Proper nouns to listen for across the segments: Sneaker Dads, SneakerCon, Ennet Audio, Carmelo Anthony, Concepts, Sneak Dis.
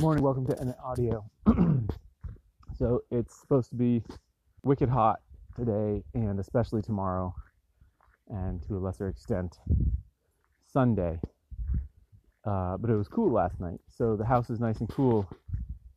Good morning, welcome to Ennet Audio. So it's supposed to be wicked hot today, and especially tomorrow, and to a lesser extent Sunday. But it was cool last night, so the house is nice and cool,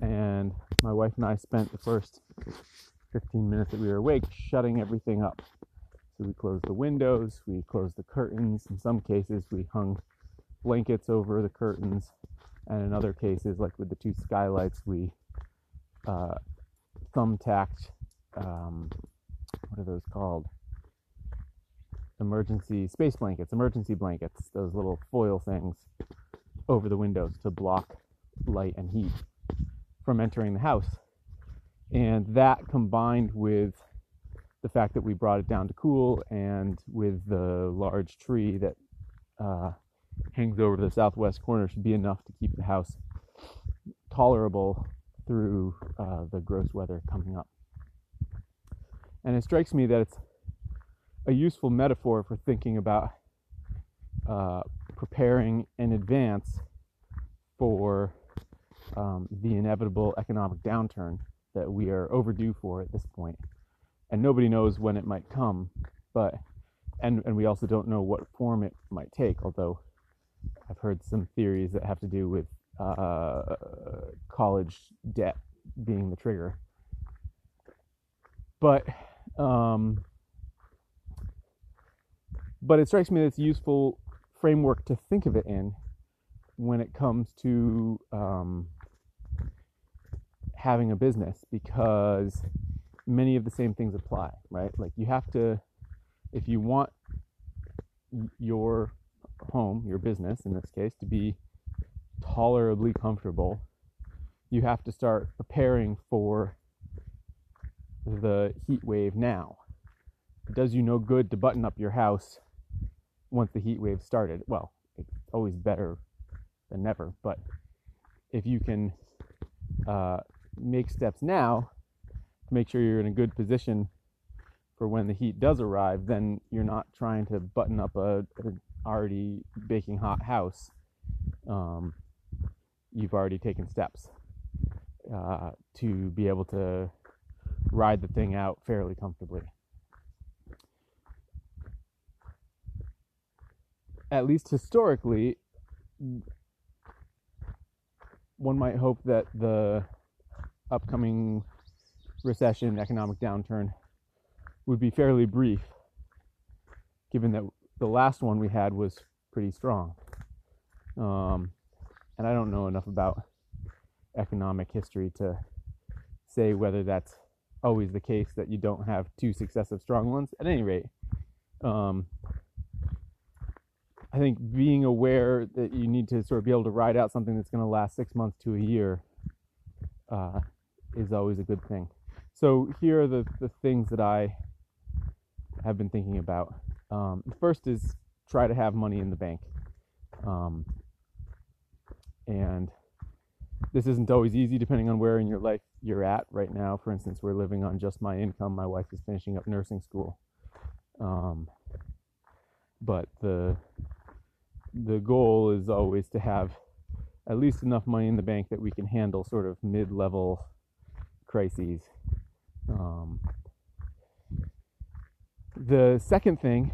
and my wife and I spent the first 15 minutes that we were awake shutting everything up. So we closed the windows, we closed the curtains, in some cases we hung blankets over the curtains, and in other cases, like with the two skylights, we thumbtacked, what are those called? Emergency blankets, those little foil things over the windows to block light and heat from entering the house. And that, combined with the fact that we brought it down to cool, and with the large tree that hangs over the southwest corner, should be enough to keep the house tolerable through the gross weather coming up. And it strikes me that it's a useful metaphor for thinking about preparing in advance for the inevitable economic downturn that we are overdue for at this point. And nobody knows when it might come, and we also don't know what form it might take, although I've heard some theories that have to do with college debt being the trigger. But it strikes me that it's a useful framework to think of it in when it comes to having a business, because many of the same things apply, right? Like, you have to, if you want your home, your business in this case, to be tolerably comfortable, you have to start preparing for the heat wave now. It does you no good to button up your house once the heat wave started. Well, it's always better than never, but if you can make steps now to make sure you're in a good position for when the heat does arrive, then you're not trying to button up an already baking hot house. You've already taken steps to be able to ride the thing out fairly comfortably. At least historically, one might hope that the upcoming recession, economic downturn, would be fairly brief, given that the last one we had was pretty strong. And I don't know enough about economic history to say whether that's always the case, that you don't have two successive strong ones. At any rate, I think being aware that you need to sort of be able to ride out something that's going to last 6 months to a year is always a good thing. So here are the things that I have been thinking about. First is try to have money in the bank. And this isn't always easy, depending on where in your life you're at right now. For instance, we're living on just my income. My wife is finishing up nursing school. But the goal is always to have at least enough money in the bank that we can handle sort of mid-level crises. The second thing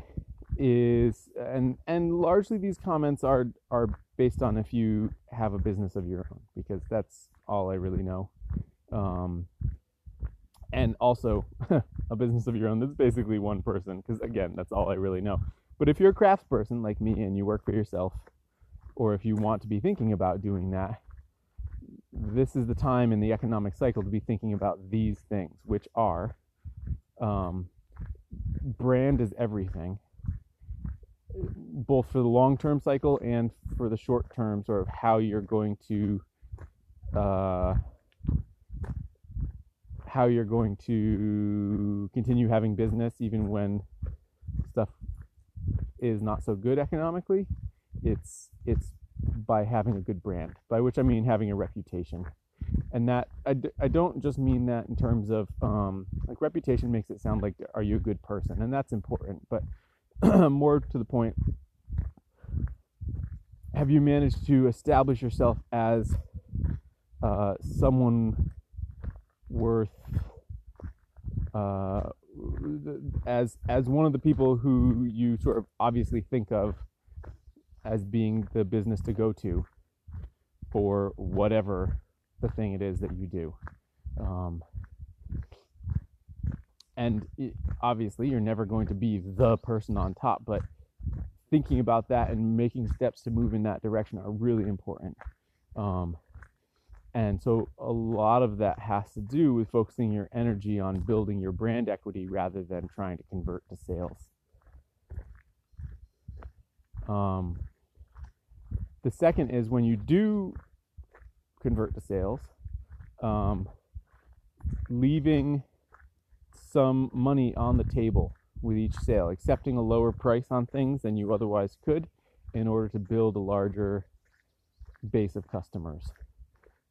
is, and largely these comments are based on if you have a business of your own, because that's all I really know. And also a business of your own that's basically one person, because again, that's all I really know. But if you're a craftsperson like me and you work for yourself, or if you want to be thinking about doing that, this is the time in the economic cycle to be thinking about these things, which are brand is everything, both for the long-term cycle and for the short-term, sort of how you're going to continue having business even when stuff is not so good economically. It's by having a good brand, by which I mean having a reputation. And that I don't just mean that in terms of like, reputation makes it sound like, are you a good person? And that's important, but more to the point, have you managed to establish yourself as someone worth as one of the people who you sort of obviously think of as being the business to go to for whatever the thing it is that you do. And obviously you're never going to be the person on top, but thinking about that and making steps to move in that direction are really important. And so a lot of that has to do with focusing your energy on building your brand equity rather than trying to convert to sales. The second is, when you do convert to sales, leaving some money on the table with each sale, accepting a lower price on things than you otherwise could in order to build a larger base of customers.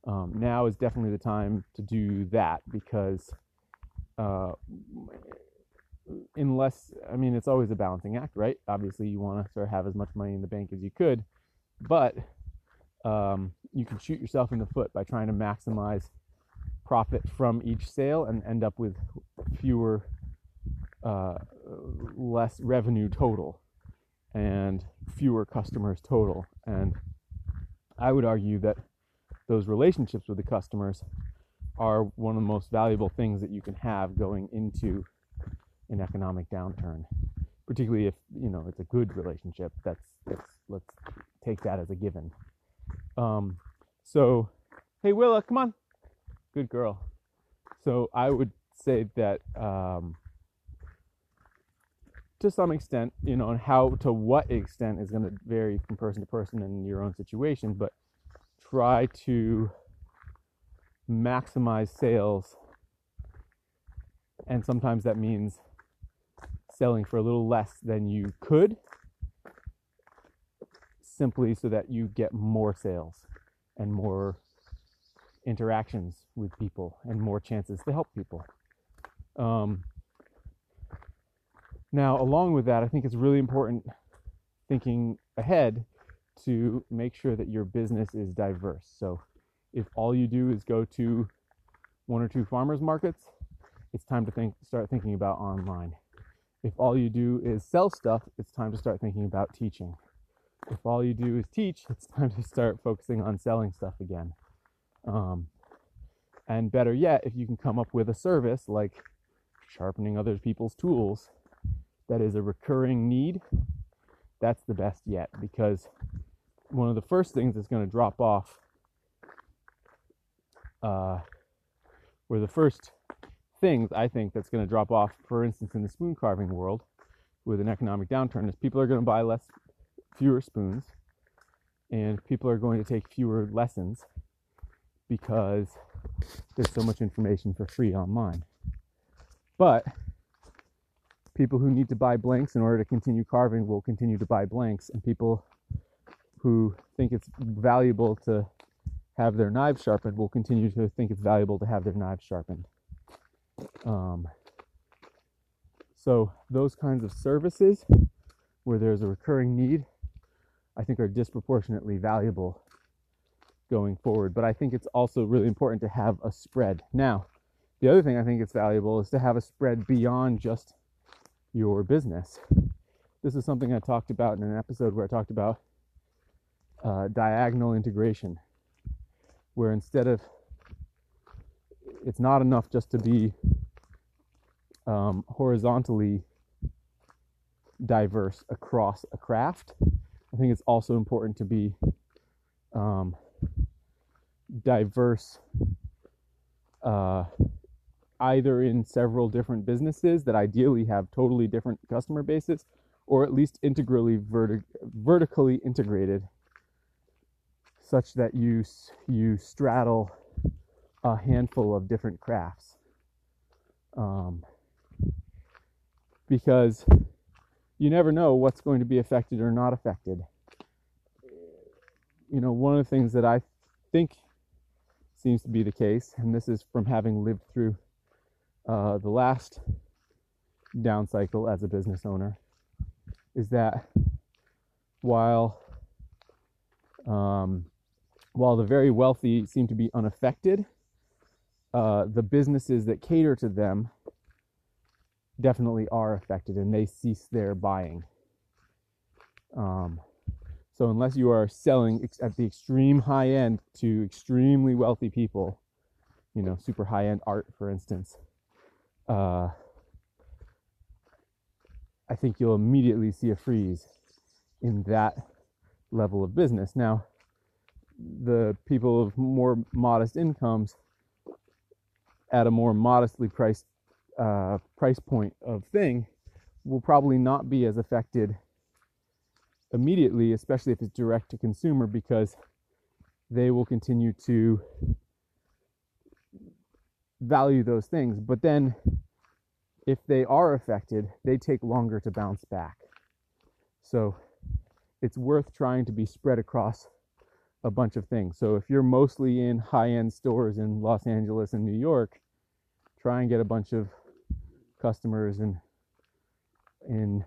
Now is definitely the time to do that, because it's always a balancing act, right? Obviously you want to sort of have as much money in the bank as you could, but you can shoot yourself in the foot by trying to maximize profit from each sale and end up with less revenue total and fewer customers total. And I would argue that those relationships with the customers are one of the most valuable things that you can have going into an economic downturn, particularly if it's a good relationship. Let's take that as a given. So, hey Willa, come on, good girl. So I would say that to some extent, and how to what extent is going to vary from person to person in your own situation, but try to maximize sales, and sometimes that means selling for a little less than you could, simply so that you get more sales and more interactions with people and more chances to help people. Now, along with that, I think it's really important, thinking ahead, to make sure that your business is diverse. So if all you do is go to one or two farmers markets, it's time to start thinking about online. If all you do is sell stuff, it's time to start thinking about teaching. If all you do is teach, it's time to start focusing on selling stuff again. And better yet, if you can come up with a service like sharpening other people's tools that is a recurring need, that's the best yet, because one of the first things that's going to drop off, or the first things I think that's going to drop off, for instance, in the spoon carving world with an economic downturn, is people are going to buy fewer spoons, and people are going to take fewer lessons because there's so much information for free online. But people who need to buy blanks in order to continue carving will continue to buy blanks, and people who think it's valuable to have their knives sharpened will continue to think it's valuable to have their knives sharpened. So those kinds of services where there's a recurring need, I think, are disproportionately valuable going forward. But I think it's also really important to have a spread. Now, the other thing I think it's valuable is to have a spread beyond just your business. This is something I talked about in an episode where I talked about diagonal integration, where it's not enough just to be horizontally diverse across a craft. I think it's also important to be diverse either in several different businesses that ideally have totally different customer bases, or at least integrally vertically integrated, such that you straddle a handful of different crafts. Because you never know what's going to be affected or not affected. One of the things that I think seems to be the case, and this is from having lived through the last down cycle as a business owner, is that while while the very wealthy seem to be unaffected, the businesses that cater to them definitely are affected, and they cease their buying. So unless you are selling at the extreme high end to extremely wealthy people, you know, super high end art, for instance, I think you'll immediately see a freeze in that level of business. Now, the people of more modest incomes at a more modestly priced price point of thing will probably not be as affected immediately, especially if it's direct to consumer, because they will continue to value those things. But then if they are affected, they take longer to bounce back. So it's worth trying to be spread across a bunch of things. So if you're mostly in high-end stores in Los Angeles and New York, try and get a bunch of customers in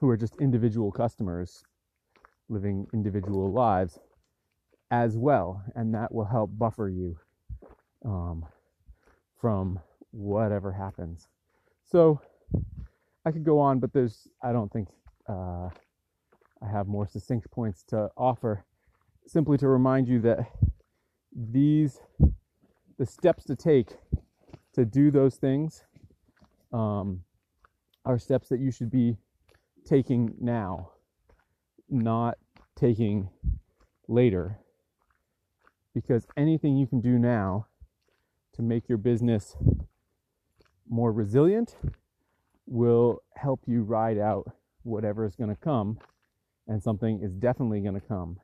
who are just individual customers living individual lives as well, and that will help buffer you from whatever happens. So I could go on, but I don't think I have more succinct points to offer. Simply to remind you that the steps to take to do those things are steps that you should be taking now, not taking later, because anything you can do now to make your business more resilient will help you ride out whatever is going to come, and something is definitely going to come.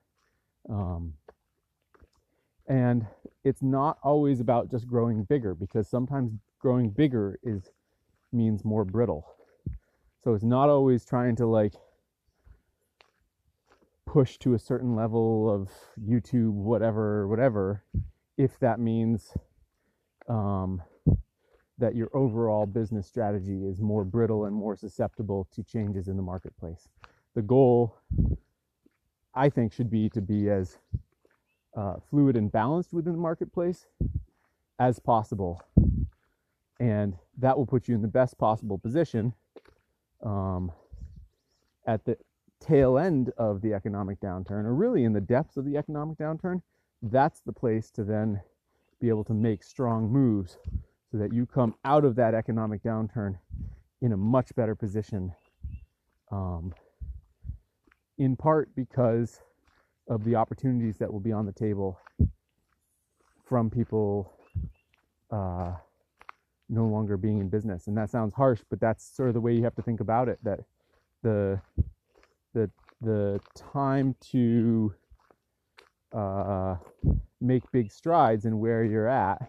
And it's not always about just growing bigger, because sometimes growing bigger means more brittle. So it's not always trying to push to a certain level of YouTube, whatever, if that means that your overall business strategy is more brittle and more susceptible to changes in the marketplace. The goal, I think, should be to be as fluid and balanced within the marketplace as possible. And that will put you in the best possible position at the tail end of the economic downturn, or really in the depths of the economic downturn. That's the place to then be able to make strong moves so that you come out of that economic downturn in a much better position, in part because of the opportunities that will be on the table from people no longer being in business. And that sounds harsh, but that's sort of the way you have to think about it, that the time to make big strides in where you're at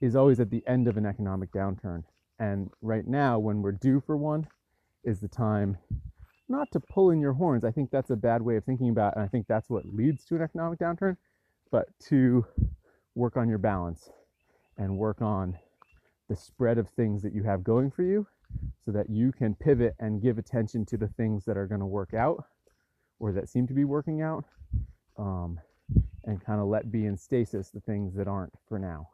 is always at the end of an economic downturn. And right now, when we're due for one, is the time not to pull in your horns. I think that's a bad way of thinking about it, and I think that's what leads to an economic downturn, but to work on your balance and work on the spread of things that you have going for you, so that you can pivot and give attention to the things that are going to work out, or that seem to be working out, and kind of let be in stasis the things that aren't for now.